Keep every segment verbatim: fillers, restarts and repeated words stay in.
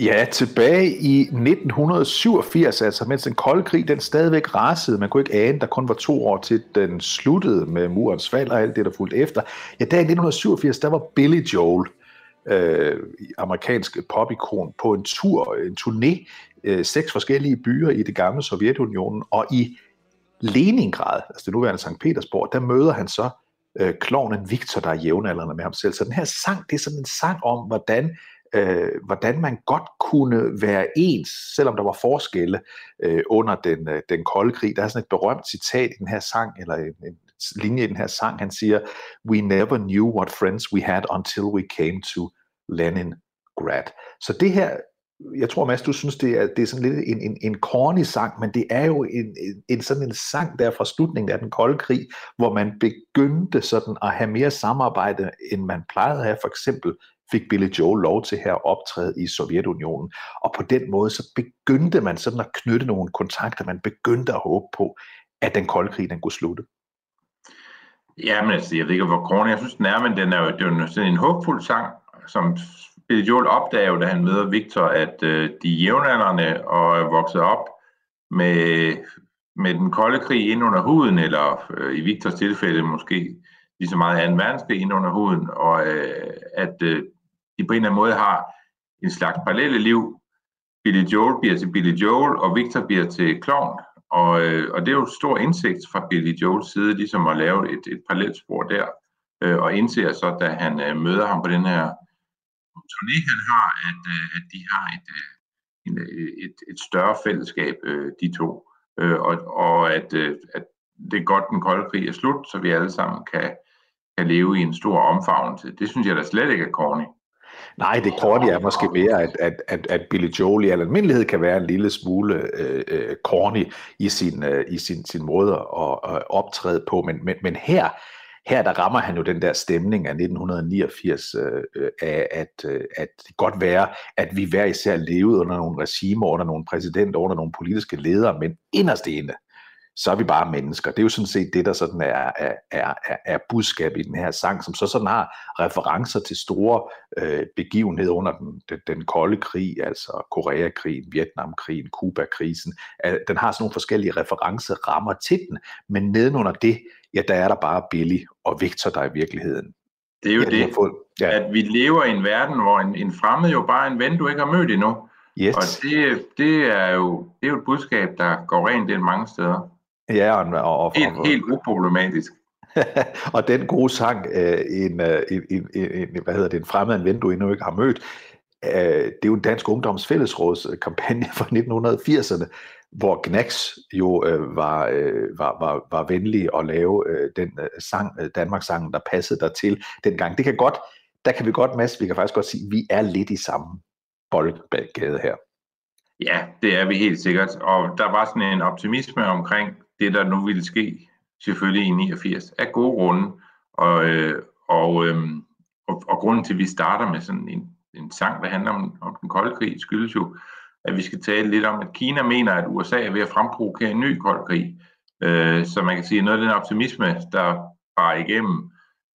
Ja, tilbage i nitten syvogfirs, altså mens den kolde krig, den stadigvæk rasede. Man kunne ikke ane, der kun var to år til den sluttede med murens fald og alt det, der fulgte efter. Ja, der i nitten syvogfirs, der var Billy Joel, øh, amerikansk popikon, på en tur, en turné, øh, seks forskellige byer i det gamle Sovjetunionen, og i Leningrad, altså det nuværende Sankt Petersborg, der møder han så øh, klovnen Victor, der er jævnaldrende med ham selv. Så den her sang, det er sådan en sang om, hvordan Øh, hvordan man godt kunne være ens, selvom der var forskelle øh, under den, øh, den kolde krig. Der er sådan et berømt citat i den her sang, eller en, en linje i den her sang, han siger, "We never knew what friends we had until we came to Leningrad." Så det her, jeg tror, Mads, du synes, det er, det er sådan lidt en, en, en corny sang, men det er jo en, en sådan en sang der fra slutningen af den kolde krig, hvor man begyndte sådan at have mere samarbejde, end man plejede at have, for eksempel fik Billy Joel lov til her at optræde i Sovjetunionen. Og på den måde, så begyndte man sådan at knytte nogle kontakter, man begyndte at håbe på, at den kolde krig, den kunne slutte. Jamen, altså, jeg ved ikke, hvor corny jeg synes, den er, men den er jo, det er jo sådan en håbfuld sang, som Billy Joel opdager jo, da han møder Victor, at øh, de jævnaldrende og voksede op med, med den kolde krig ind under huden, eller øh, i Victors tilfælde måske lige så meget anden verdenskrig ind under huden, og øh, at øh, de på en eller anden måde har en slags parallelle liv. Billy Joel bliver til Billy Joel, og Victor bliver til klovn. Og, øh, og det er jo stor indsigt fra Billy Joels side, ligesom at lave et, et parallelt spor der. Øh, og indser så, da han øh, møder ham på den her turné, han har, at, øh, at de har et, øh, et, et større fællesskab, øh, de to. Øh, og og at, øh, at det er godt, den kolde krig er slut, så vi alle sammen kan, kan leve i en stor omfavnelse. Det synes jeg da slet ikke er corny. Nej, det corny er måske mere, at, at, at, at Billy Joel i al almindelighed kan være en lille smule øh, corny i sin, øh, i sin, sin måde at, at optræde på. Men, men, men her, her der rammer han jo den der stemning af nitten niogfirs, øh, af at, øh, at det godt være, at vi hver især levede under nogle regimer, under nogle præsidenter, under nogle politiske ledere, men inderst inde, så er vi bare mennesker. Det er jo sådan set det, der sådan er, er, er, er budskab i den her sang, som så sådan har referencer til store øh, begivenheder under den, den, den kolde krig, altså Koreakrigen, Vietnamkrigen, Kubakrisen. Den har sådan nogle forskellige referencerammer til den, men nedenunder det, ja, der er der bare Billy og Victor, der i virkeligheden. Det er jo ja, det, fået, ja. At vi lever i en verden, hvor en, en fremmed jo bare er en ven, du ikke har mødt endnu. Yes. Og det, det, er jo, det er jo et budskab, der går rent ind mange steder. Ja, og, og, og, helt, helt uproblematisk. Og den gode sang, øh, en, en, en, en, hvad hedder det, en fremmed en ven, du endnu ikke har mødt, øh, det er jo en dansk ungdomsfællesråds kampagne fra nitten firserne, hvor Gnags jo øh, var, øh, var, var, var venlig at lave øh, den sang, øh, Danmarkssangen, der passede der til dengang. Det kan godt, der kan vi godt, Mads, vi kan faktisk godt sige, at vi er lidt i samme boldgade her. Ja, det er vi helt sikkert, og der var sådan en optimisme omkring det, der nu ville ske, selvfølgelig i niogfirs, af gode grunde, og, øh, og, øh, og, og grunden til, at vi starter med sådan en, en sang, der handler om, om den kolde krig, skyldes jo, at vi skal tale lidt om, at Kina mener, at U S A er ved at fremprovokere en ny kold krig. Øh, så man kan sige, at noget af den optimisme, der var igennem,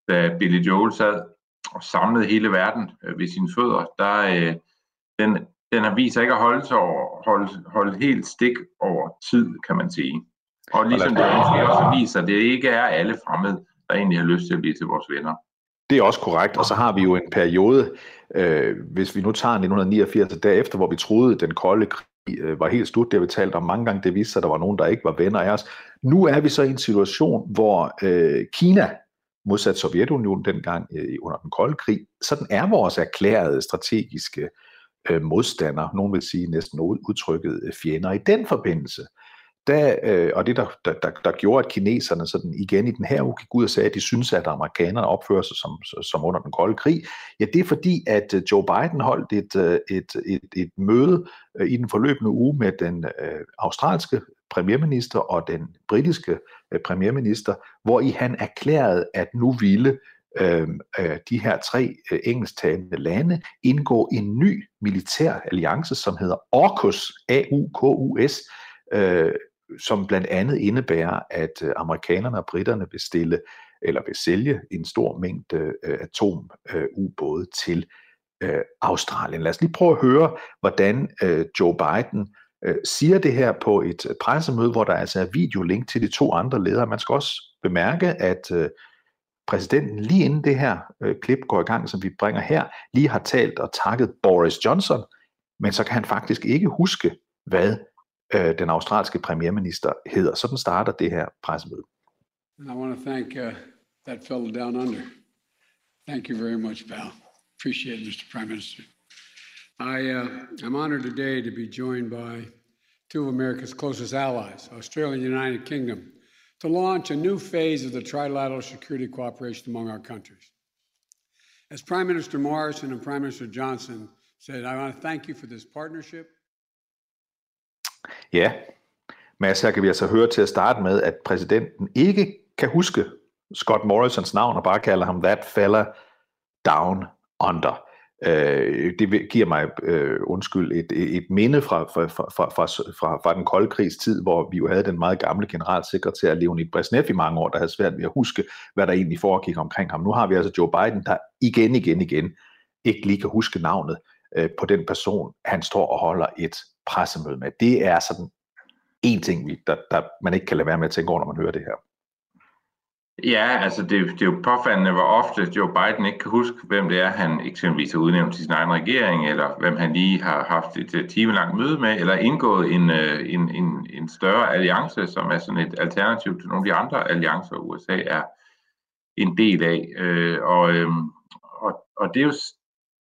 da Billy Joel sad og samlede hele verden øh, ved sine fødder, der, øh, den, den har vist sig ikke at holde, sig over, holde, holde helt stik over tid, kan man sige. Og ligesom det måske også viser, at det ikke er alle fremmede, der egentlig har lyst til at blive til vores venner. Det er også korrekt, og så har vi jo en periode, øh, hvis vi nu tager nitten niogfirs og derefter, hvor vi troede, at den kolde krig øh, var helt slut. Det har vi talt om mange gange, det viste sig, at der var nogen, der ikke var venner af os. Nu er vi så i en situation, hvor øh, Kina, modsat Sovjetunionen dengang øh, under den kolde krig, sådan er vores erklærede strategiske øh, modstander, nogen vil sige næsten udtrykket fjender i den forbindelse. Da, øh, og det, der, der, der, der gjorde, at kineserne sådan igen i den her uge gik ud og sagde, at de synes, at amerikanerne opfører sig som, som under den kolde krig, ja, det er fordi, at Joe Biden holdt et, et, et, et møde i den forløbende uge med den øh, australske premierminister og den britiske øh, premierminister, hvor i han erklærede, at nu ville øh, øh, de her tre øh, engelsktalende lande indgå en ny militær alliance, som hedder AUKUS, A U K U S, øh, som blandt andet indebærer, at amerikanerne og britterne vil stille eller vil sælge en stor mængde øh, atomubåde øh, til øh, Australien. Lad os lige prøve at høre, hvordan øh, Joe Biden øh, siger det her på et pressemøde, hvor der altså er videolink til de to andre ledere. Man skal også bemærke, at øh, præsidenten lige inden det her øh, klip går i gang, som vi bringer her, lige har talt og takket Boris Johnson, men så kan han faktisk ikke huske, hvad den australske premierminister hedder. Sådan starter det her pressemøde. And I want to thank uh, that fellow down under. Thank you very much, pal. Appreciate it, Mister Prime Minister. I uh, am honored today to be joined by two of America's closest allies, Australia and the United Kingdom, to launch a new phase of the trilateral security cooperation among our countries. As Prime Minister Morrison and Prime Minister Johnson said, I want to thank you for this partnership. Ja, Mads, her kan vi altså høre til at starte med, at præsidenten ikke kan huske Scott Morrisons navn og bare kalder ham that fella down under. Øh, det giver mig, øh, undskyld, et, et minde fra, fra, fra, fra, fra, fra den kolde krigs tid, hvor vi jo havde den meget gamle generalsekretær Leonid Bresjnev i mange år, der havde svært ved at huske, hvad der egentlig foregik omkring ham. Nu har vi altså Joe Biden, der igen, igen, igen ikke lige kan huske navnet øh, på den person, han står og holder et pressemøde med. Det er sådan en ting, der, der man ikke kan lade være med at tænke over, når man hører det her. Ja, altså det, det er jo påfaldende, hvor ofte Joe Biden ikke kan huske, hvem det er, han eksempelvis har udnævnt til sin egen regering, eller hvem han lige har haft et timelangt møde med, eller indgået en, en, en, en større alliance, som er sådan et alternativ til nogle af de andre alliancer, U S A er en del af. Og, og, og det, er jo,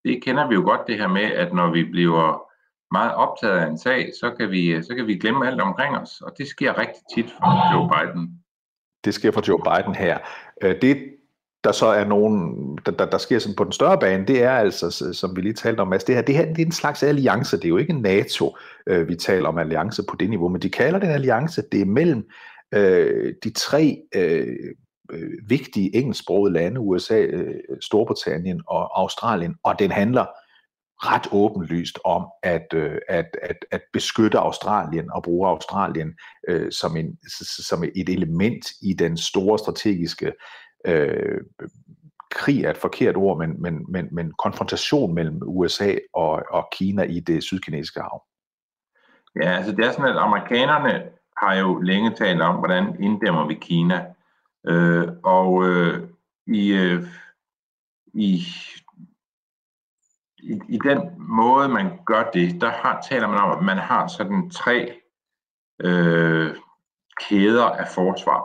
det kender vi jo godt, det her med, at når vi bliver meget optaget af en sag, så kan vi, så kan vi glemme alt omkring os, og det sker rigtig tit for Joe Biden. Det sker for Joe Biden her. Det, der så er nogen, der, der, der sker sådan på den større bane, det er altså, som vi lige talte om, Mads, det her, det her det er en slags alliance, det er jo ikke NATO, vi taler om alliance på det niveau, men de kalder det en alliance, det er mellem øh, de tre øh, vigtige engelsksprogede lande, U S A, øh, Storbritannien og Australien, og den handler ret åbenlyst om at, at, at, at beskytte Australien og bruge Australien øh, som, en, som et element i den store strategiske øh, krig, er et forkert ord, men, men, men, men konfrontation mellem U S A og, og Kina i det sydkinesiske hav. Ja, altså det er sådan, at amerikanerne har jo længe talt om, hvordan inddæmmer vi Kina. Øh, og øh, i, øh, i I, I den måde, man gør det, der har, taler man om, at man har sådan tre øh, kæder af forsvar.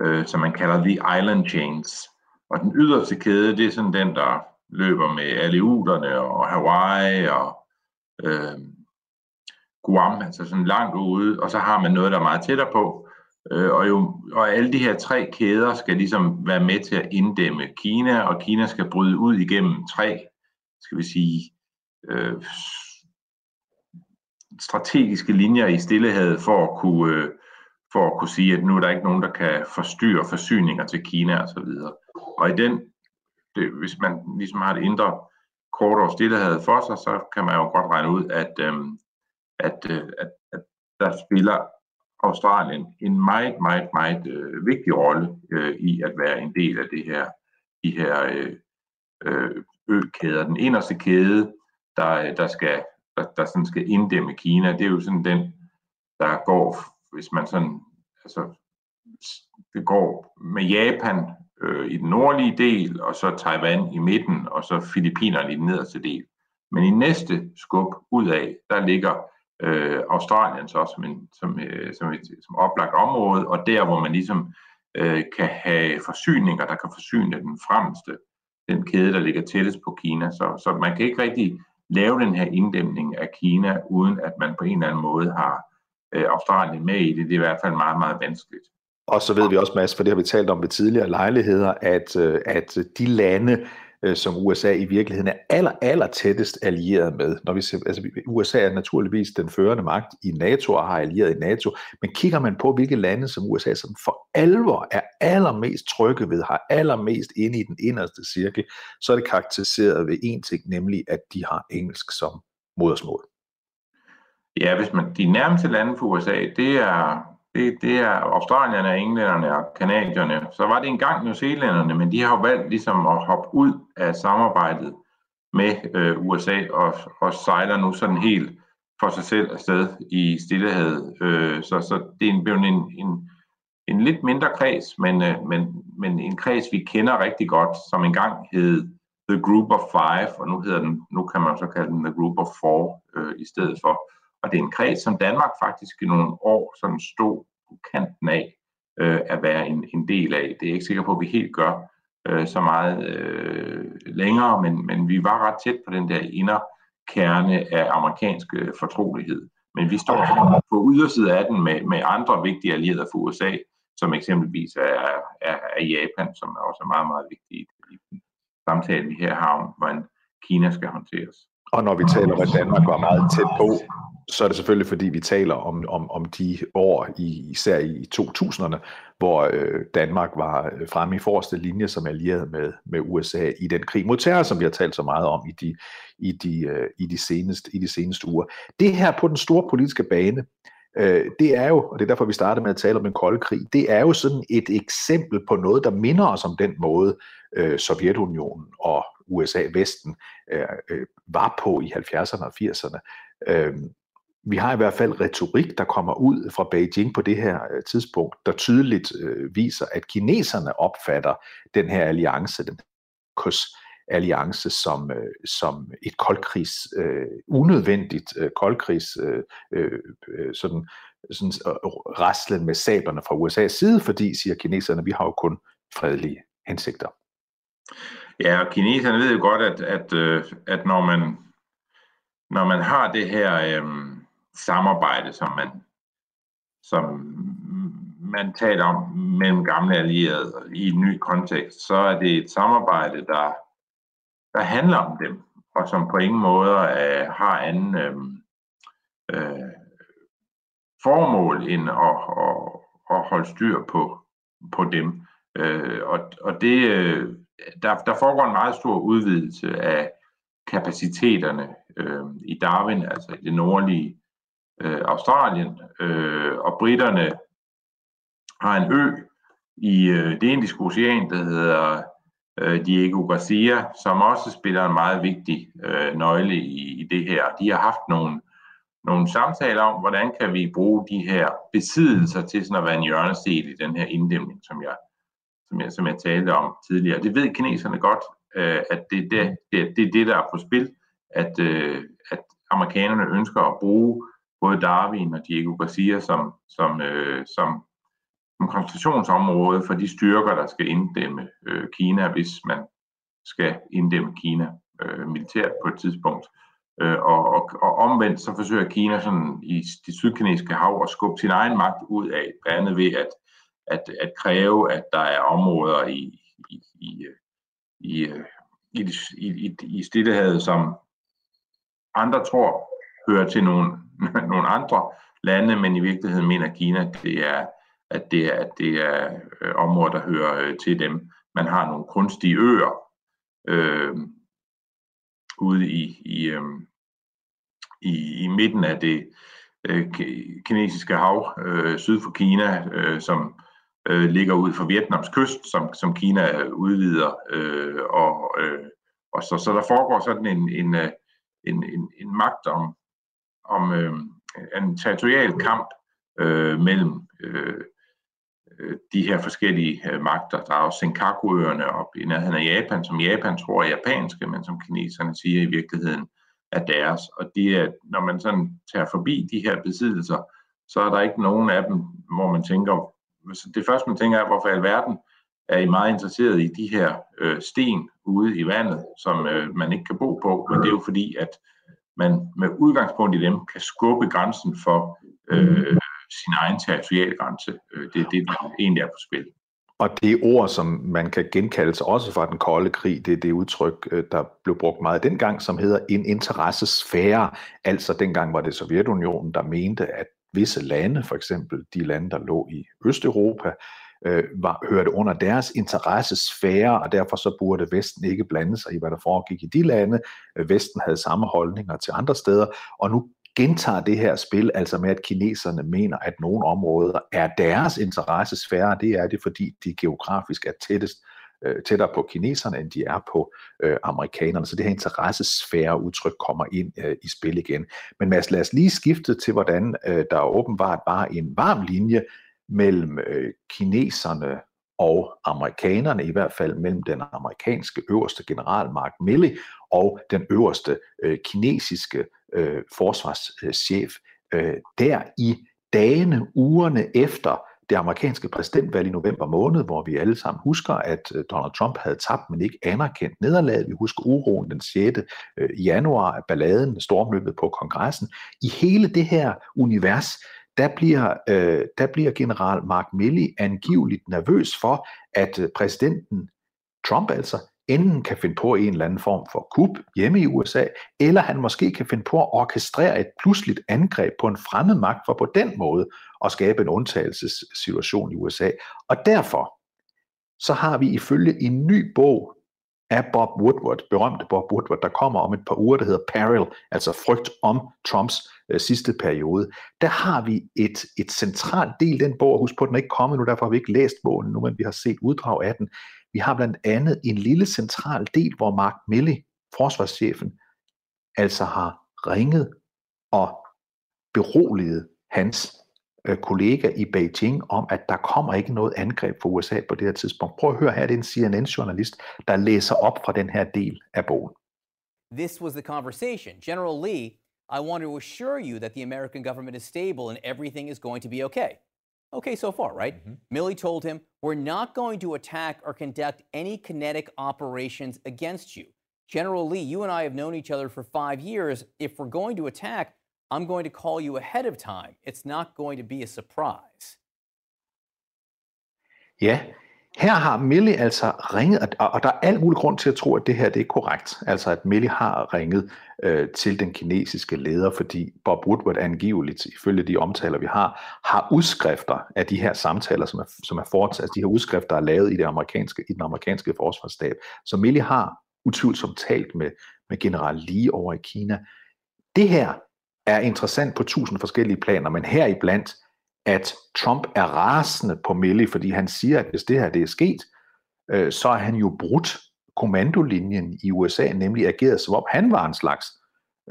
øh, som man kalder The Island Chains. Og den yderste kæde, det er sådan den, der løber med Aleuterne og Hawaii og øh, Guam, altså sådan langt ude, og så har man noget, der er meget tættere på. Øh, og, jo, og alle de her tre kæder skal ligesom være med til at inddæmme Kina, og Kina skal bryde ud igennem tre, skal vi sige, øh, strategiske linjer i Stillehavet for at kunne øh, for at kunne sige, at nu er der ikke nogen, der kan forstyrre forsyninger til Kina og så videre. Og i den, det, hvis man ligesom har et indre kort over Stillehavet for sig, så kan man jo godt regne ud, at, øh, at, øh, at, at der spiller Australien en meget, meget, meget øh, vigtig rolle øh, i at være en del af det her, de her øh, øh, økæder. Den inderste kæde, der, der, skal, der, der sådan skal inddæmme Kina, det er jo sådan den, der går... Hvis man sådan, altså, det går med Japan øh, i den nordlige del, og så Taiwan i midten, og så Filippinerne i den nederste del. Men i næste skub udad, der ligger øh, Australien så som, en, som, øh, som et som oplagt område, og der, hvor man ligesom øh, kan have forsyninger, der kan forsyne den fremmeste, den kæde, der ligger tættest på Kina. Så, så man kan ikke rigtig lave den her inddæmning af Kina, uden at man på en eller anden måde har Australien med i det. Det er i hvert fald meget, meget vanskeligt. Og så ved vi også, Mads, for det har vi talt om ved tidligere lejligheder, at, at de lande, som U S A i virkeligheden er aller, aller tættest allieret med. Når vi ser, altså U S A er naturligvis den førende magt i NATO og har allieret i NATO, men kigger man på, hvilke lande som U S A som for alvor er allermest trygge ved, har allermest inde i den inderste cirkel, så er det karakteriseret ved en ting, nemlig at de har engelsk som modersmål. Ja, hvis man, de nærmeste lande for U S A, det er, det, det er australierne, englænderne og kanadierne. Så var det engang New Zealanderne, men de har valgt ligesom at hoppe ud af samarbejdet med øh, U S A og, og sejler nu sådan helt for sig selv afsted i Stillehavet. Øh, så, så det er blevet en, en, en lidt mindre kreds, men, øh, men, men en kreds, vi kender rigtig godt, som engang hed The Group of Five, og nu, hedder den, nu kan man så kalde den The Group of Four øh, i stedet for. Og det er en kreds, som Danmark faktisk i nogle år sådan stod på kanten af øh, at være en, en del af. Det er jeg ikke sikker på, at vi helt gør øh, så meget øh, længere, men, men vi var ret tæt på den der inderkerne af amerikansk fortrolighed. Men vi står på ydersiden af den med, med andre vigtige allierede for U S A, som eksempelvis er, er, er Japan, som er også meget, meget vigtig i den samtale, vi her har om, hvordan Kina skal håndteres. Og når vi taler om, at Danmark var meget tæt på, så er det selvfølgelig, fordi vi taler om, om, om de år, i, især i to tusinderne, hvor øh, Danmark var fremme i forreste linje som allieret med, med U S A i den krig mod terror, som vi har talt så meget om i de, i de, øh, i de, seneste, i de seneste uger. Det her på den store politiske bane, øh, det er jo, og det er derfor, vi startede med at tale om den kolde krig, det er jo sådan et eksempel på noget, der minder os om den måde, øh, Sovjetunionen og U S A-Vesten øh, var på i halvfjerdserne og firserne. Øh, Vi har i hvert fald retorik, der kommer ud fra Beijing på det her tidspunkt, der tydeligt øh, viser, at kineserne opfatter den her alliance, den A U K U S-alliance, som, øh, som et koldkrigs, øh, unødvendigt øh, koldkrigs, øh, øh, sådan, sådan raslen med sablerne fra U S A's side, fordi, siger kineserne, vi har jo kun fredelige hensigter. Ja, og kineserne ved jo godt, at, at, at når, man, når man har det her... Øh, samarbejde, som man, som man taler om mellem gamle allierede i en ny kontekst, så er det et samarbejde, der, der handler om dem, og som på ingen måder øh, har anden øh, øh, formål end at, at, at holde styr på, på dem. Øh, og og det, øh, der, der foregår en meget stor udvidelse af kapaciteterne øh, i Darwin, altså i det nordlige Øh, Australien, øh, og briterne har en ø i øh, det Indiske Ocean, der hedder øh, Diego Garcia, som også spiller en meget vigtig øh, nøgle i, i det her. De har haft nogle, nogle samtaler om, hvordan kan vi bruge de her besiddelser til sådan at være en hjørnestel i den her inddæmning, som jeg, som jeg, som jeg talte om tidligere. Det ved kineserne godt, øh, at det, det, det, det er det, der er på spil, at, øh, at amerikanerne ønsker at bruge både Darwin og Diego Garcia som, som, øh, som som koncentrationsområde for de styrker, der skal inddæmme øh, Kina, hvis man skal inddæmme Kina øh, militært på et tidspunkt. Øh, og, og, og omvendt så forsøger Kina sådan i det sydkinesiske hav at skubbe sin egen magt ud af, blandt andet ved at, at, at kræve, at der er områder i, i, i, i, i, i, i Stillehavet, som andre tror hører til nogle, nogle andre lande, men i virkeligheden mener Kina, at det er, at det er, at det er øh, områder, der hører øh, til dem. Man har nogle kunstige øer øh, ude i, i, øh, i, i midten af det øh, kinesiske hav, øh, syd for Kina, øh, som øh, ligger ud for Vietnams kyst, som, som Kina udvider. Øh, og, øh, og så, så der foregår sådan en, en, en, en, en magt om, om øh, en territorial kamp øh, mellem øh, de her forskellige øh, magter. Der er også Senkaku-øerne op i nærheden af Japan, som Japan tror er japanske, men som kineserne siger i virkeligheden er deres. Og de er, når man sådan tager forbi de her besiddelser, så er der ikke nogen af dem, hvor man tænker, det første man tænker er, hvorfor i alverden er I meget interesseret i de her øh, sten ude i vandet, som øh, man ikke kan bo på, men det er jo fordi, at man med udgangspunkt i dem kan skubbe grænsen for øh, sin egen territoriale grænse. Det er det, der egentlig er på spil. Og det er ord, som man kan genkaldes også fra den kolde krig, det er det udtryk, der blev brugt meget dengang, som hedder en interessesfære. Altså dengang var det Sovjetunionen, der mente, at visse lande, for eksempel de lande, der lå i Østeuropa, var, hørte under deres interessesfære, og derfor så burde Vesten ikke blande sig i, hvad der foregik i de lande. Vesten havde samme holdninger til andre steder, og nu gentager det her spil, altså med, at kineserne mener, at nogle områder er deres interessesfære. Det er det, fordi de geografisk er tættest, tættere på kineserne, end de er på øh, amerikanerne. Så det her interessesfære udtryk kommer ind øh, i spil igen. Men Mads, lad os lige skifte til, hvordan øh, der åbenbart var en varm linje mellem øh, kineserne og amerikanerne, i hvert fald mellem den amerikanske øverste general Mark Milley og den øverste øh, kinesiske øh, forsvarschef. Øh, der i dagene, ugerne efter det amerikanske præsidentvalg i november måned, hvor vi alle sammen husker, at Donald Trump havde tabt, men ikke anerkendt nederlaget. Vi husker uroen den sjette januar, balladen, stormløbet på kongressen. I hele det her univers, Der bliver, øh, der bliver general Mark Milley angiveligt nervøs for, at præsidenten Trump altså enten kan finde på en eller anden form for kup hjemme i U S A, eller han måske kan finde på at orkestrere et pludseligt angreb på en fremmed magt for på den måde at skabe en undtagelsessituation i U S A. Og derfor så har vi ifølge en ny bog af Bob Woodward, berømte Bob Woodward, der kommer om et par uger, der hedder Peril, altså frygt om Trumps øh, sidste periode. Der har vi et, et centralt del, den bog, husk på, den er ikke kommet nu, derfor har vi ikke læst bogen nu, men vi har set uddrag af den. Vi har blandt andet en lille central del, hvor Mark Milley, forsvarschefen, altså har ringet og beroliget hans øh, kollega i Beijing om, at der kommer ikke noget angreb fra U S A på det her tidspunkt. Prøv at høre her, det er en C N N-journalist, der læser op fra den her del af bogen. This was the conversation. General Lee, I want to assure you that the American government is stable and everything is going to be okay. Okay so far, right? Mm-hmm. Milley told him, we're not going to attack or conduct any kinetic operations against you. General Lee, you and I have known each other for five years. If we're going to attack, I'm going to call you ahead of time. It's not going to be a surprise. Yeah. Her har Milley altså ringet, og der er al mulig grund til at tro, at det her det er korrekt. Altså at Milley har ringet øh, til den kinesiske leder, fordi Bob Woodward angiveligt, ifølge de omtaler vi har, har udskrifter af de her samtaler, som er, som er foretaget. Altså de her udskrifter der er lavet i, det amerikanske, i den amerikanske forsvarsstab. Så Milley har utvivlsomt talt med, med general Lee over i Kina. Det her er interessant på tusind forskellige planer, men heriblandt, at Trump er rasende på Milley, fordi han siger, at hvis det her det er sket, øh, så er han jo brudt kommandolinjen i U S A, nemlig ageret som om han var en slags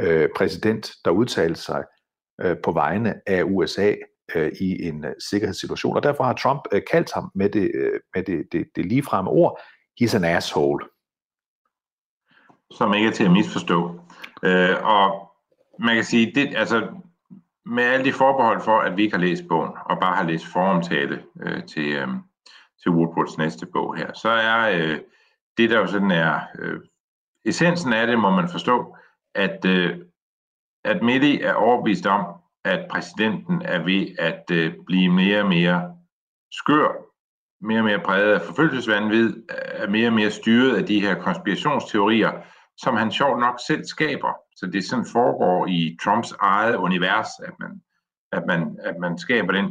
øh, præsident, der udtalte sig øh, på vegne af U S A øh, i en øh, sikkerhedssituation. Og derfor har Trump øh, kaldt ham med det, øh, med det, det, det ligefremme ord, he's an asshole. Som ikke er til at misforstå. Øh, og man kan sige, det, altså... med alle de forbehold for, at vi ikke har læst bogen, og bare har læst foromtale øh, til, øh, til Woodwards næste bog her, så er øh, det, der jo sådan er øh, essensen af det, må man forstå, at, øh, at Milley er overbevist om, at præsidenten er ved at øh, blive mere og mere skør, mere og mere præget af forfølgelsesvanvid, er mere og mere styret af de her konspirationsteorier, som han sjovt nok selv skaber. Så det sådan foregår i Trumps eget univers, at man, at man, at man skaber den,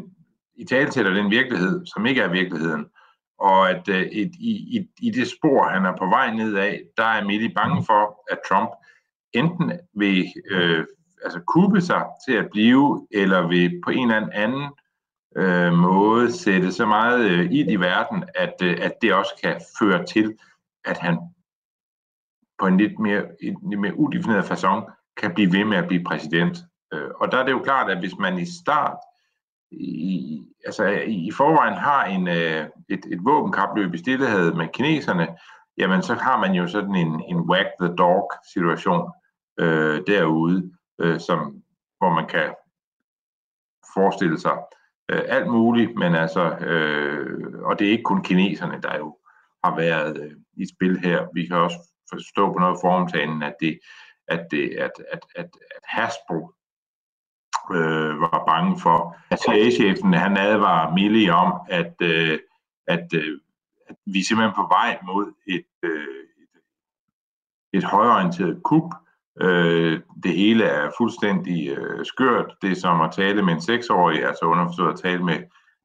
i talesætter den virkelighed, som ikke er virkeligheden. Og at øh, et, i, i, i det spor, han er på vej nedad, der er Milley bange for, at Trump enten vil øh, altså kuppe sig til at blive, eller vil på en eller anden øh, måde sætte så meget øh, ild i verden, at, øh, at det også kan føre til, at han på en lidt mere, en lidt mere udefineret facon kan blive ved med at blive præsident. Øh, og der er det jo klart, at hvis man i start, i, altså i forvejen har en, øh, et, et våbenkapløb i Stillehavet med kineserne, jamen så har man jo sådan en, en whack the dog situation øh, derude, øh, som, hvor man kan forestille sig øh, alt muligt, men altså, øh, og det er ikke kun kineserne, der jo har været øh, i spil her. Vi kan også forstå på noget forumtalen, at det, at det, at, at, at, at Hasbro øh, var bange for, at C I A-chefen, han advarer Milley om, at, øh, at, øh, at vi er simpelthen på vej mod et, øh, et, et højorienteret kup. Øh, det hele er fuldstændig øh, skørt. Det er som at tale med en seksårig, altså underforstået at tale med,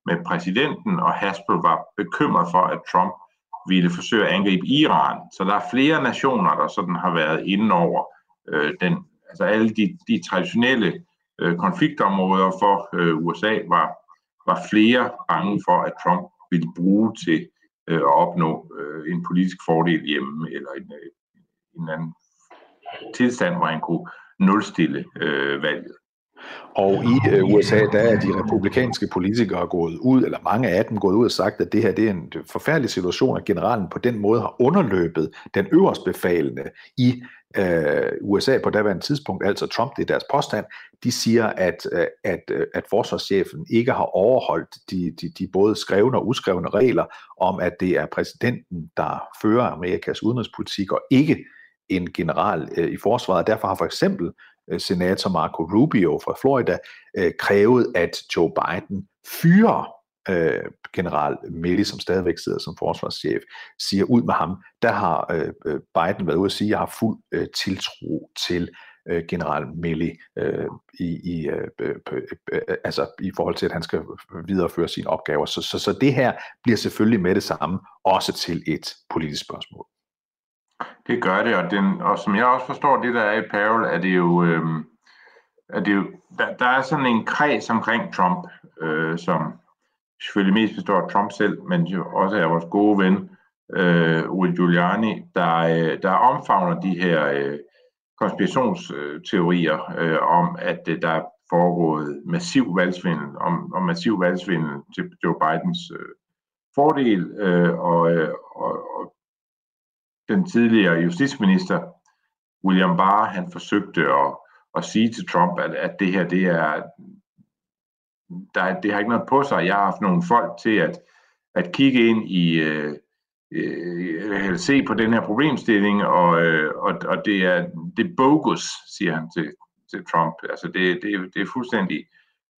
med præsidenten, og Hasbro var bekymret for, at Trump ville forsøge at angribe Iran. Så der er flere nationer, der sådan har været inde over øh, den, altså alle de, de traditionelle øh, konfliktområder for øh, U S A var, var flere bange for, at Trump ville bruge til øh, at opnå øh, en politisk fordel hjemme, eller en, en anden tilstand, hvor han kunne nulstille øh, valget. Og i øh, U S A, der er de republikanske politikere gået ud, eller mange af dem gået ud og sagt, at det her det er en forfærdelig situation, at generalen på den måde har underløbet den øverstbefalende i øh, U S A på daværende tidspunkt, altså Trump, det er deres påstand. De siger, at, at, at forsvarschefen ikke har overholdt de, de, de både skrevne og uskrevne regler om, at det er præsidenten, der fører Amerikas udenrigspolitik, og ikke en general øh, i forsvaret. Derfor har for eksempel senator Marco Rubio fra Florida øh, krævede, at Joe Biden fyrer øh, general Milley, som stadigvæk sidder som forsvarschef, siger ud med ham. Der har øh, Biden været ude at sige, at jeg har fuld øh, tiltro til øh, general Milley øh, i, i, øh, øh, øh, altså, i forhold til, at han skal videreføre sine opgaver. Så, så, så det her bliver selvfølgelig med det samme, også til et politisk spørgsmål. Det gør det, og, den, og som jeg også forstår det, der er i Peril, er det jo, øh, er det jo der, der er sådan en kreds omkring Trump, øh, som selvfølgelig mest består af Trump selv, men jo også er vores gode ven, øh, Rudy Giuliani, der, øh, der omfavner de her øh, konspirationsteorier øh, om, at øh, der er foregået massiv valgsvindel, om, om massiv valgsvindel til Joe Bidens øh, fordel, øh, og, øh, og den tidligere justitsminister, William Barr, han forsøgte at, at sige til Trump, at, at det her, det, er, der, det har ikke noget på sig. Jeg har haft nogle folk til at, at kigge ind i, øh, øh, se på den her problemstilling, og, øh, og, og det, er, det er bogus, siger han til, til Trump. Altså det, det, det er fuldstændig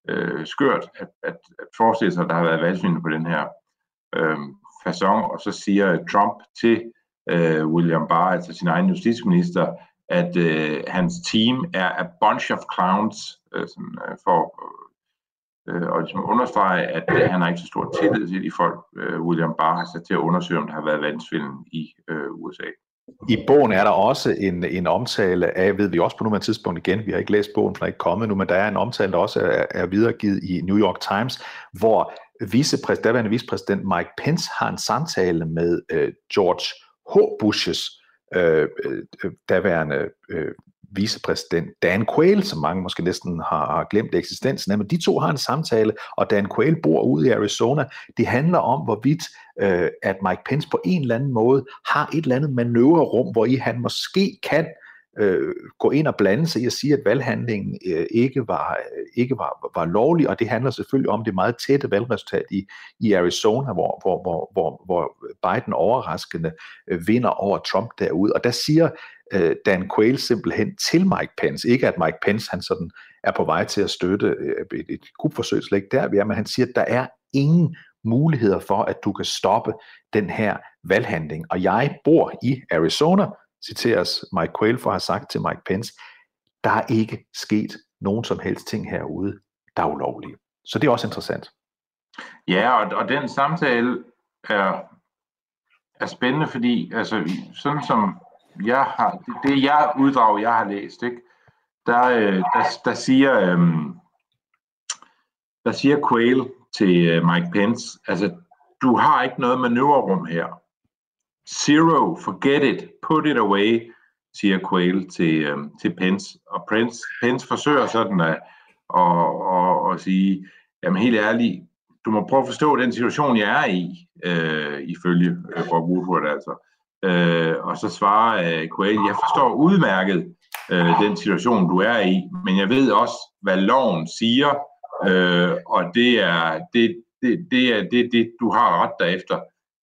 øh, skørt at, at, at forestille sig, at der har været valgsvindel på den her øh, facon, og så siger Trump til William Barr, altså sin egen justitsminister, at øh, hans team er a bunch of clowns, øh, sådan, øh, for øh, og ligesom understrege, at øh, han har ikke så stor tillid til de folk, øh, William Barr har sat til at undersøge, om der har været valgsvindel i øh, U S A. I bogen er der også en, en omtale af, ved vi også på nuværende tidspunkt igen, vi har ikke læst bogen, for der er ikke kommet nu, men der er en omtale, der også er, er videregivet i New York Times, hvor vicepræsident, daværende vicepræsident Mike Pence har en samtale med øh, George H. Bushes øh, daværende øh, vicepræsident Dan Quayle, som mange måske næsten har, har glemt eksistensen af, men de to har en samtale, og Dan Quayle bor ude i Arizona. Det handler om, hvorvidt øh, at Mike Pence på en eller anden måde har et eller andet manøvrerum, hvor i han måske kan øh, gå ind og blande sig i at sige, at valghandlingen øh, ikke, var, ikke var, var lovlig, og det handler selvfølgelig om det meget tætte valgresultat i, i Arizona, hvor, hvor, hvor, hvor, hvor Biden overraskende øh, vinder over Trump derude. Og der siger øh, Dan Quayle simpelthen til Mike Pence, ikke at Mike Pence han sådan er på vej til at støtte øh, et, et kupforsøg, slet ikke der vi er, men han siger, at der er ingen muligheder for, at du kan stoppe den her valghandling. Og jeg bor i Arizona, citeres Mike Quayle for at have sagt til Mike Pence, der er ikke sket nogen som helst ting herude, der er ulovlige. Så det er også interessant. Ja, og, og den samtale er, er spændende, fordi altså, sådan som jeg har, det jeg uddrag, jeg har læst, ikke, der, der, der siger øhm, der siger Quayle til Mike Pence, altså, du har ikke noget manøvrerum her. Zero, forget it, put it away, siger Quayle til, øh, til Pence. Og Pence, Pence forsøger sådan at, og, og, og sige, jamen helt ærligt, du må prøve at forstå den situation, jeg er i, øh, ifølge øh, Bob Woodward altså. Øh, og så svarer øh, Quayle, jeg forstår udmærket øh, den situation, du er i, men jeg ved også, hvad loven siger, Øh, og det er det, det, det er det, det, du har ret derefter.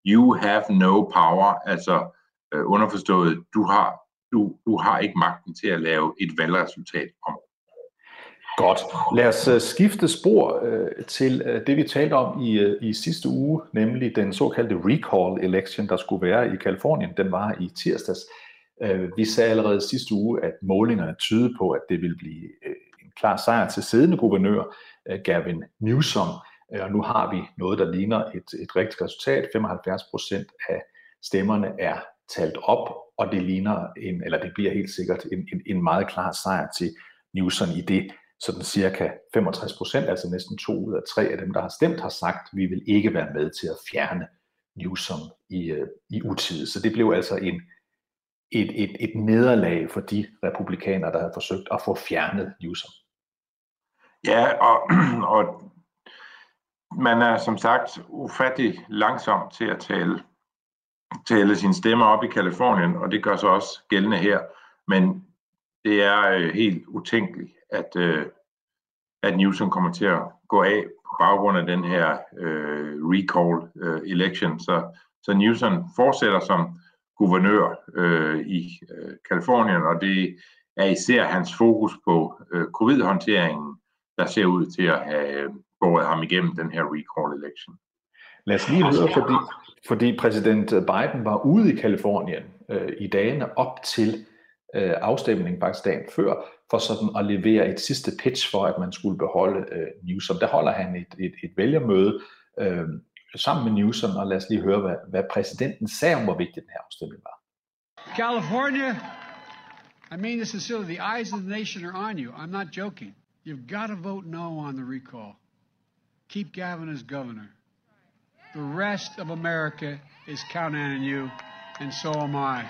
You have no power, altså øh, underforstået, du har, du, du har ikke magten til at lave et valgresultat om. Godt. Lad os uh, skifte spor uh, til uh, det, vi talte om i, uh, i sidste uge, nemlig den såkaldte recall election, der skulle være i Kalifornien. Den var i tirsdags. Uh, vi sagde allerede sidste uge, at målingerne tydede på, at det ville blive uh, en klar sejr til siddende guvernør Gavin Newsom, og nu har vi noget, der ligner et, et rigtigt resultat. femoghalvfjerds procent af stemmerne er talt op, og det ligner en, eller det bliver helt sikkert en, en, en meget klar sejr til Newsom i det, sådan cirka femogtres procent, altså næsten to ud af tre af dem, der har stemt, har sagt, vi vil ikke være med til at fjerne Newsom i, i utide. Så det blev altså en, et, et, et nederlag for de republikanere, der havde forsøgt at få fjernet Newsom. Ja, og, og man er som sagt ufattelig langsom til at tale, tale sine stemmer op i Kalifornien, og det gør sig også gældende her. Men det er helt utænkeligt, at, at Newsom kommer til at gå af på baggrund af den her uh, recall uh, election. Så, så Newsom fortsætter som guvernør uh, i uh, Kalifornien, og det er især hans fokus på uh, covid-håndteringen, der ser ud til at have båret ham igennem den her recall election. Lad os lige høre, fordi, fordi præsident Biden var ude i Kalifornien øh, i dagene op til øh, afstemningen, faktisk dagen før, for sådan at levere et sidste pitch for, at man skulle beholde øh, Newsom. Der holder han et, et, et vælgermøde øh, sammen med Newsom, og lad os lige høre, hvad, hvad præsidenten sagde om, hvor vigtig den her afstemning var. California, I mean this sincerely, the eyes of the nation are on you. I'm not joking. You've got to vote no on the recall. Keep Gavin as governor. The rest of America is counting on you, and so am I.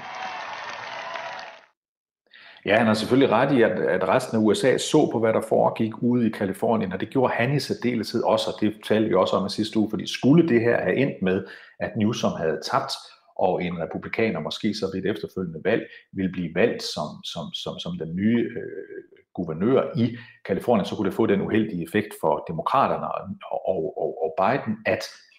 Ja, han har selvfølgelig ret i, at, at resten af U S A så på, hvad der foregik ude i Kalifornien, og det gjorde han i særdeleshed også, og det talte vi også om i sidste uge, fordi skulle det her have endt med, at Newsom havde tabt, og en republikaner måske så ved et efterfølgende valg ville blive valgt som, som, som, som den nye øh, guvernør i Kalifornien, så kunne det få den uheldige effekt for demokraterne og, og, og, og Biden, at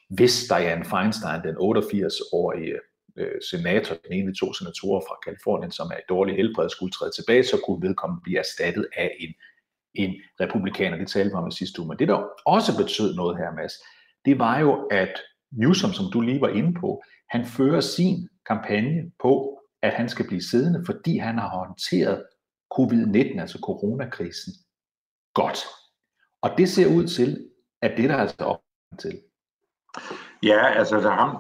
hvis Dianne Feinstein, den otteogfirs-årige øh, senator, den ene af to senatorer fra Kalifornien, som er i dårlig helbred, skulle træde tilbage, så kunne vedkommende blive erstattet af en, en republikaner. Det talte vi om i sidste uge. Men det, der også betød noget her, Mads, det var jo, at Newsom, som du lige var inde på, han fører sin kampagne på, at han skal blive siddende, fordi han har håndteret covid nitten, altså coronakrisen, godt. Og det ser ud til, at det der er altså op til. Ja, altså der er ham,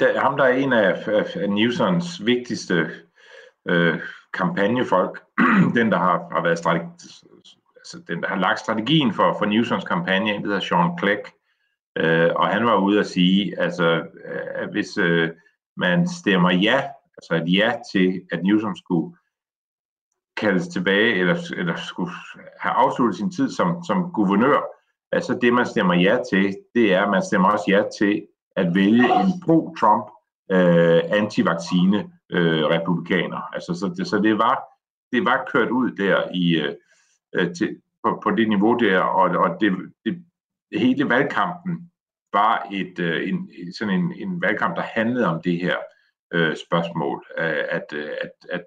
der, ham, der er en af, af, af Newsons vigtigste øh, kampagnefolk, den der har, har været strategi, altså den der har lagt strategien for, for Newsons kampagne, det hedder Sean Clegg. Øh, og han var ude at sige, altså, at hvis øh, man stemmer ja, altså et ja til, at Newsom skulle kaldes tilbage, eller, eller skulle have afsluttet sin tid som, som guvernør, altså det, man stemmer ja til, det er, at man stemmer også ja til at vælge en pro-Trump øh, anti-vaccine øh, republikaner. Altså, så, det, så det var det var kørt ud der i, øh, til, på, på det niveau der, og, og det, det, hele valgkampen var et, øh, en, sådan en, en valgkamp, der handlede om det her øh, spørgsmål, at, at, at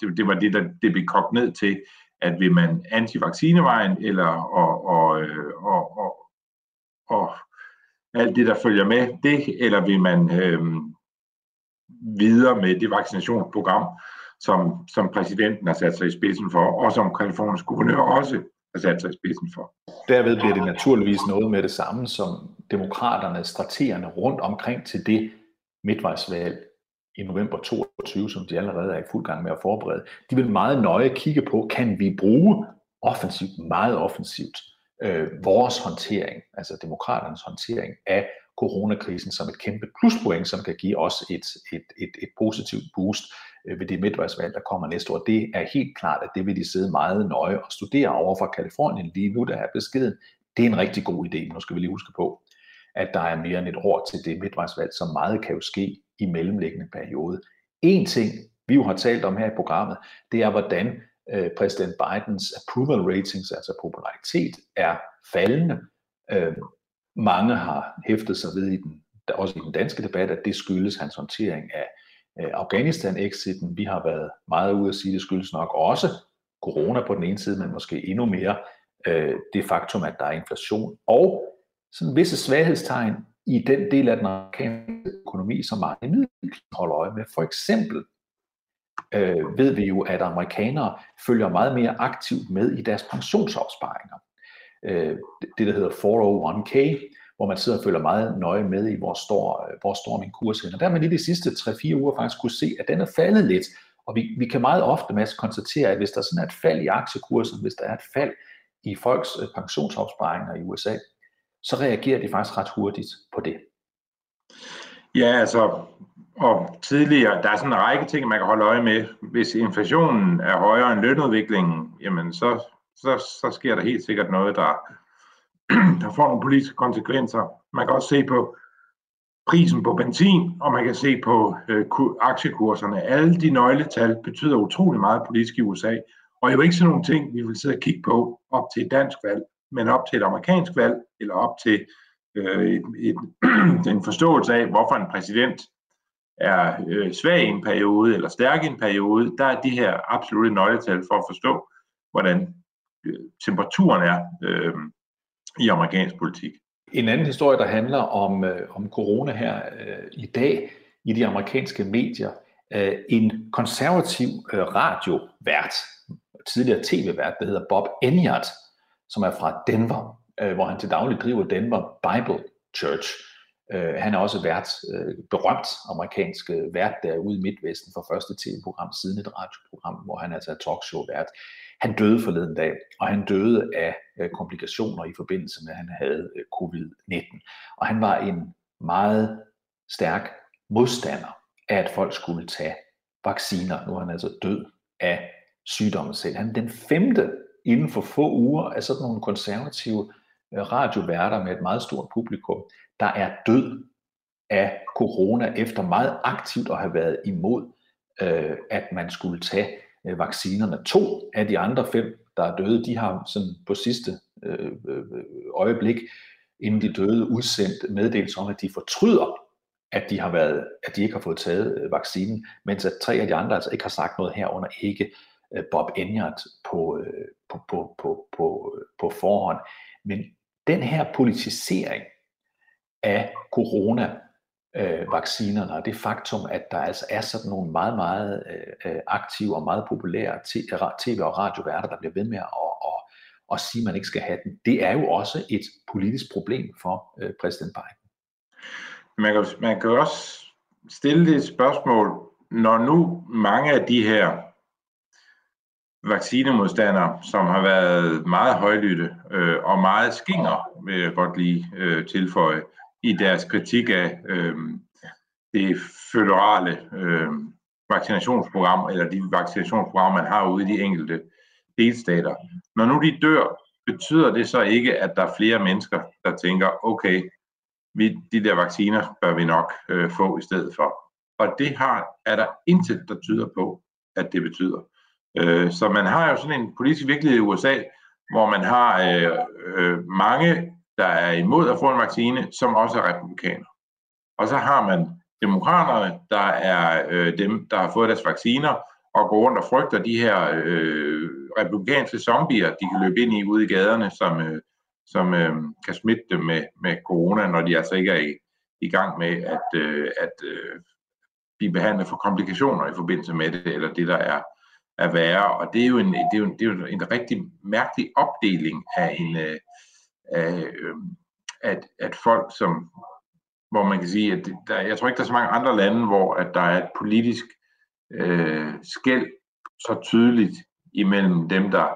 det, det var det, der det blev kogt ned til, at vil man antivaccinevejen eller og, og, og, og, og alt det, der følger med det, eller vil man øh, videre med det vaccinationsprogram, som, som præsidenten har sat sig i spidsen for, og som Kaliforniens guvernør også har sat sig i spidsen for. Derved bliver det naturligvis noget med det samme, som demokraterne, strategerne rundt omkring til det midtvejsvalg i november toogtyve, som de allerede er i fuld gang med at forberede. De vil meget nøje kigge på, kan vi bruge offensivt, meget offensivt, øh, vores håndtering, altså demokraternes håndtering af coronakrisen som et kæmpe pluspoint, som kan give os et, et, et, et positivt boost ved det midtvejsvalg, der kommer næste år. Det er helt klart, at det vil de sidde meget nøje og studere over fra Kalifornien lige nu, der er beskeden. Det er en rigtig god idé, men nu skal vi lige huske på, at der er mere end et år til det midtvejsvalg, så meget kan jo ske i mellemliggende periode. En ting, vi jo har talt om her i programmet, det er, hvordan øh, præsident Bidens approval ratings, altså popularitet, er faldende. Øh, Mange har hæftet sig ved, i den, også i den danske debat, at det skyldes hans håndtering af Afghanistan-exiten. Vi har været meget ude at sige, at det skyldes nok også corona på den ene side, men måske endnu mere øh, det faktum, at der er inflation. Og sådan visse svaghedstegn i den del af den amerikanske økonomi, som mange middelklassen holder øje med. For eksempel øh, ved vi jo, at amerikanere følger meget mere aktivt med i deres pensionsopsparinger. Det, der hedder fire oh one k, hvor man sidder og følger meget nøje med i, hvor står, hvor står min kurs hen. Og der har man lige de sidste tre fire uger faktisk kunne se, at den er faldet lidt. Og vi, vi kan meget ofte, Mads, konstatere, at hvis der sådan er et fald i aktiekursen, hvis der er et fald i folks pensionsopsparinger i U S A, så reagerer de faktisk ret hurtigt på det. Ja, altså, og tidligere, der er sådan en række ting, man kan holde øje med. Hvis inflationen er højere end lønudviklingen, jamen så Så, så sker der helt sikkert noget, der, der får nogle politiske konsekvenser. Man kan også se på prisen på benzin, og man kan se på øh, aktiekurserne. Alle de nøgletal betyder utrolig meget politisk i U S A, og jo ikke sådan nogle ting, vi vil sidde og kigge på op til et dansk valg, men op til et amerikansk valg, eller op til øh, et, et, en forståelse af, hvorfor en præsident er øh, svag i en periode, eller stærk i en periode. Der er de her absolutte nøgletal for at forstå, hvordan temperaturen er øh, i amerikansk politik. En anden historie, der handler om, øh, om corona her øh, i dag i de amerikanske medier. Øh, en konservativ øh, radiovært, tidligere tv-vært, der hedder Bob Enyart, som er fra Denver, øh, hvor han til daglig driver Denver Bible Church. Øh, han er også vært, øh, berømt amerikansk vært derude i Midtvesten for første tv-program siden et radioprogram, hvor han altså er talkshow-vært. Han døde forleden dag, og han døde af komplikationer i forbindelse med, at han havde covid nitten. Og han var en meget stærk modstander af, at folk skulle tage vacciner. Nu er han altså død af sygdommen selv. Han er den femte inden for få uger af sådan nogle konservative radioværter med et meget stort publikum, der er død af corona efter meget aktivt at have været imod, at man skulle tage vaccinerne. To af de andre fem, der er døde, de har sådan på sidste øh, øh, øjeblik, inden de døde, udsendt meddelelse om, at de fortryder, at de har været, at de ikke har fået taget øh, vaccinen, mens at tre af de andre altså ikke har sagt noget herunder, ikke øh, Bob Enyart på, øh, på, på, på, på, på forhånd. Men den her politisering af corona, Øh, vaccinerne og det faktum, at der altså er sådan nogle meget, meget øh, aktive og meget populære tv- og radioværter, der bliver ved med at og, og, og sige, at man ikke skal have den. Det er jo også et politisk problem for øh, præsident Biden. Man kan, man kan også stille det spørgsmål, når nu mange af de her vaccinemodstandere, som har været meget højlytte øh, og meget skinger, vil jeg godt lige øh, tilføje, i deres kritik af øh, det føderale øh, vaccinationsprogram, eller de vaccinationsprogrammer, man har ude i de enkelte delstater. Når nu de dør, betyder det så ikke, at der er flere mennesker, der tænker, okay, vi, de der vacciner bør vi nok øh, få i stedet for. Og det har, er der intet, der tyder på, at det betyder. Øh, så man har jo sådan en politisk virkelighed i U S A, hvor man har øh, øh, mange, der er imod at få en vaccine, som også er republikaner. Og så har man demokraterne, der er øh, dem, der har fået deres vacciner, og går rundt og frygter de her øh, republikanske zombier, de kan løbe ind i ude i gaderne, som, øh, som øh, kan smitte dem med, med corona, når de altså ikke er i, i gang med at, øh, at øh, blive behandlet for komplikationer i forbindelse med det, eller det, der er at være. Og det er jo en, det er jo en, det er jo en rigtig mærkelig opdeling af, en, øh, af øh, at, at folk, som, hvor man kan sige, at der, jeg tror ikke, der er så mange andre lande, hvor at der er et politisk Øh, skel så tydeligt imellem dem, der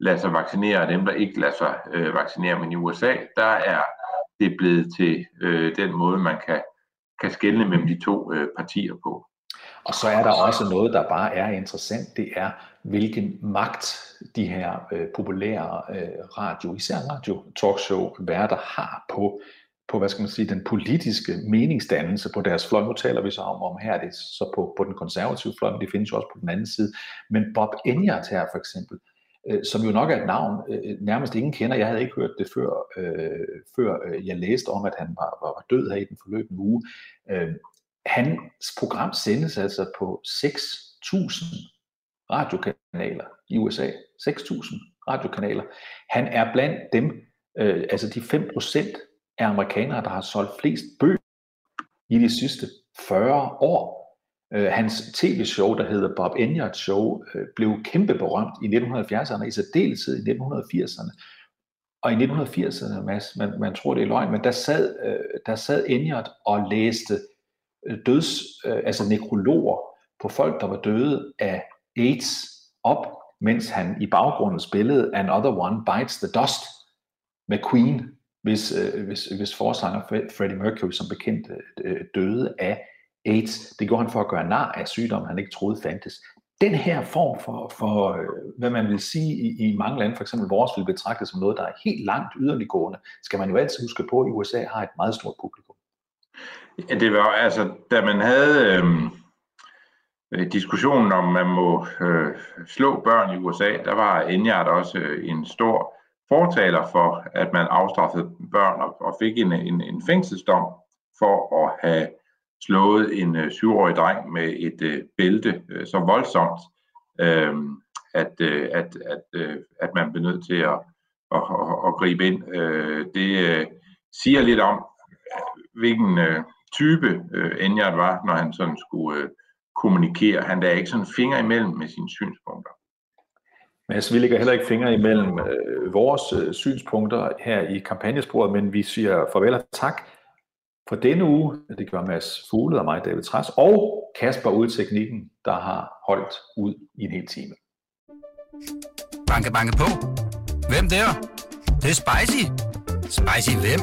lader sig vaccinere, og dem, der ikke lader sig øh, vaccinere. Men i U S A, der er det blevet til øh, den måde, man kan, kan skelne mellem de to øh, partier på. Og så er der også noget, der bare er interessant, det er, hvilken magt de her øh, populære øh, radio, især radio talkshow værter har på på, hvad skal man sige, den politiske meningsdannelse på deres fløj. Nu taler vi så om, om her er det så på, på den konservative fløj, men det findes jo også på den anden side. Men Bob Enyart her for eksempel, øh, som jo nok er et navn, øh, nærmest ingen kender. Jeg havde ikke hørt det før, øh, før øh, jeg læste om, at han var, var død her i den forløbende uge. Øh, hans program sendes altså på seks tusind radiokanaler i U S A. seks tusind radiokanaler. Han er blandt dem, øh, altså de fem procent, er amerikanere, der har solgt flest bøger i de sidste fyrre år. Hans tv-show, der hedder Bob Enyart Show, blev kæmpe berømt i nitten halvfjerdserne, i særdeleshed i nitten firserne. Og i nitten firserne, Mads, man, man tror det er løgn, men der sad, der sad Enyart og læste døds, altså nekrologer på folk, der var døde af AIDS op, mens han i baggrunden spillede Another One Bites the Dust med Queen. Hvis, øh, hvis, hvis forsanger Freddie Mercury som bekendt øh, døde af AIDS. Det gjorde han for at gøre nar af sygdommen, han ikke troede fandtes. Den her form for, for øh, hvad man vil sige i, i mange lande, for eksempel vores, vil betragtes som noget, der er helt langt yderliggående, skal man jo altid huske på, at U S A har et meget stort publikum. Ja, det var altså, da man havde øh, diskussionen om, man må øh, slå børn i U S A, der var Enyart også øh, en stor fortaler for, at man afstraffede børn og fik en, en, en fængselsdom for at have slået en øh, syvårig dreng med et øh, bælte øh, så voldsomt, øh, at, øh, at, at, øh, at man blev nødt til at, at, at, at gribe ind. Øh, det øh, siger lidt om, hvilken øh, type øh, Enyart var, når han sådan skulle øh, kommunikere. Han lagde ikke sådan fingre imellem med sine synspunkter. Altså, vi lægger heller ikke fingre imellem øh, vores øh, synspunkter her i kampagnesporet, men vi siger farvel og tak for denne uge. Det gør Mads Fuglede og mig, David Træs, og Kasper ude i teknikken, der har holdt ud i en hel time. Banke, banke på. Hvem der? Det er spicy. Spicy hvem?